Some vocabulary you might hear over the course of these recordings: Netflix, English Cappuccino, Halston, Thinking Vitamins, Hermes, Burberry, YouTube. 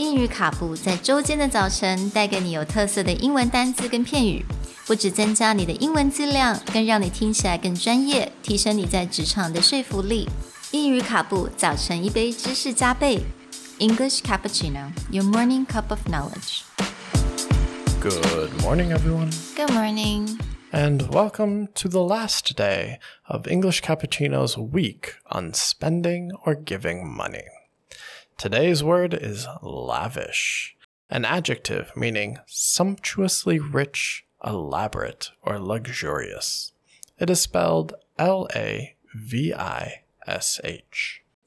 英语卡布在周间的早晨带给你有特色的英文单字跟片语，不只增加你的英文质量，更让你听起来更专业，提升你在职场的说服力。英语卡布，早晨一杯知识加倍。English Cappuccino, your morning cup of knowledge. Good morning, everyone. Good morning. And welcome to the last day of English Cappuccino's week on spending or giving money. Today's word is lavish, an adjective meaning sumptuously rich, elaborate, or luxurious. It is spelled L-A-V-I-S-H.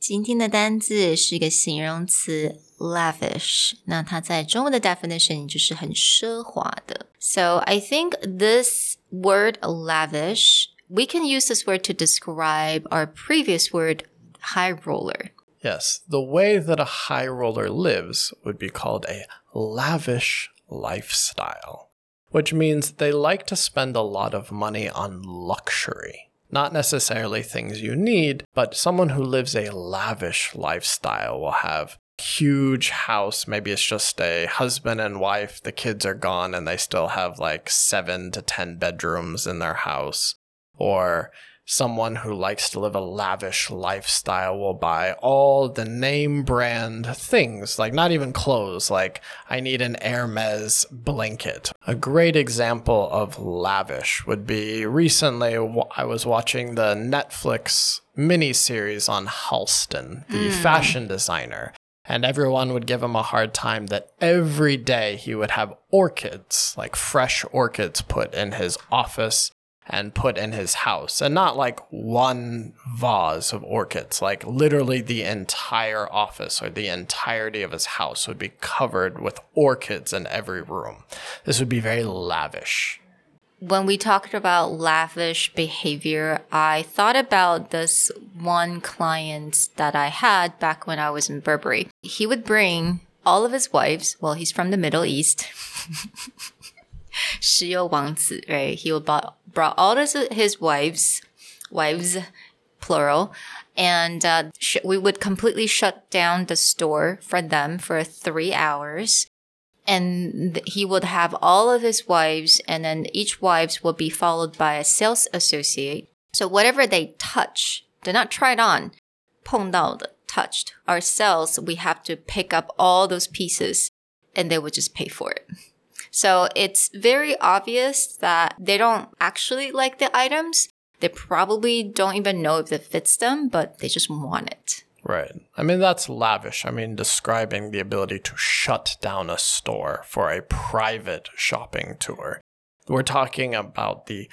今天的单字是一个形容词 lavish， 那它在中文的 definition 就是很奢华的。So I think this word lavish, we can use this word to describe our previous word high roller. Yes, the way that a high roller lives would be called a lavish lifestyle, which means they like to spend a lot of money on luxury.Not necessarily things you need, but someone who lives a lavish lifestyle will have a huge house. Maybe it's just a husband and wife, the kids are gone, and they still have like 7 to 10 bedrooms in their house. Or someone who likes to live a lavish lifestyle will buy all the name brand things, like not even clothes, like I need an Hermes blanket. A great example of lavish would be recently I was watching the Netflix miniseries on Halston, the fashion designer, and everyone would give him a hard time that every day he would have orchids, like fresh orchids put in his office.And put in his house. And not like one vase of orchids, like literally the entire office or the entirety of his house would be covered with orchids in every room. This would be very lavish. When we talked about lavish behavior, I thought about this one client that I had back when I was in Burberry. He would bring all of his wives, well, he's from the Middle East. 石油王子 right? He brought all of his wives, plural, and we would completely shut down the store for them for 3 hours. And he would have all of his wives, and then each wives would be followed by a sales associate. So whatever they touch, they're not tried on, 碰到的 touched. Ourselves, we have to pick up all those pieces, and they would just pay for it.So it's very obvious that they don't actually like the items. They probably don't even know if it fits them, but they just want it. Right. I mean, that's lavish. I mean, describing the ability to shut down a store for a private shopping tour. We're talking about the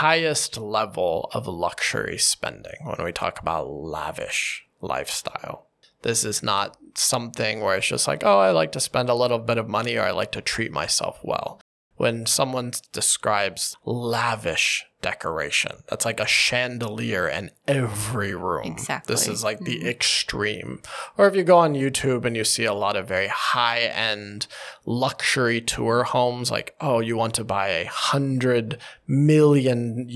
highest level of luxury spending when we talk about lavish lifestyle.This is not something where it's just like, oh, I like to spend a little bit of money or I like to treat myself well. When someone describes lavish decoration, that's like a chandelier in every room. Exactly. This is like the extreme. Or if you go on YouTube and you see a lot of very high-end luxury tour homes, like, oh, you want to buy a $100 million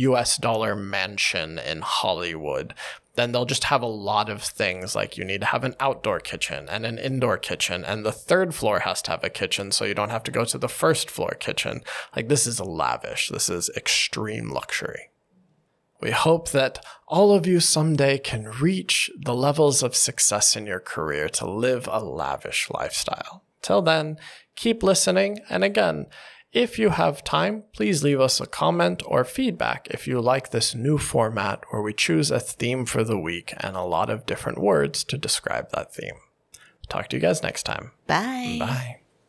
mansion in Hollywood.Then they'll just have a lot of things like you need to have an outdoor kitchen and an indoor kitchen, and the third floor has to have a kitchen so you don't have to go to the first floor kitchen. Like, this is lavish. This is extreme luxury. We hope that all of you someday can reach the levels of success in your career to live a lavish lifestyle. Till then, keep listening, and again,If you have time, please leave us a comment or feedback if you like this new format where we choose a theme for the week and a lot of different words to describe that theme. Talk to you guys next time. Bye. Bye.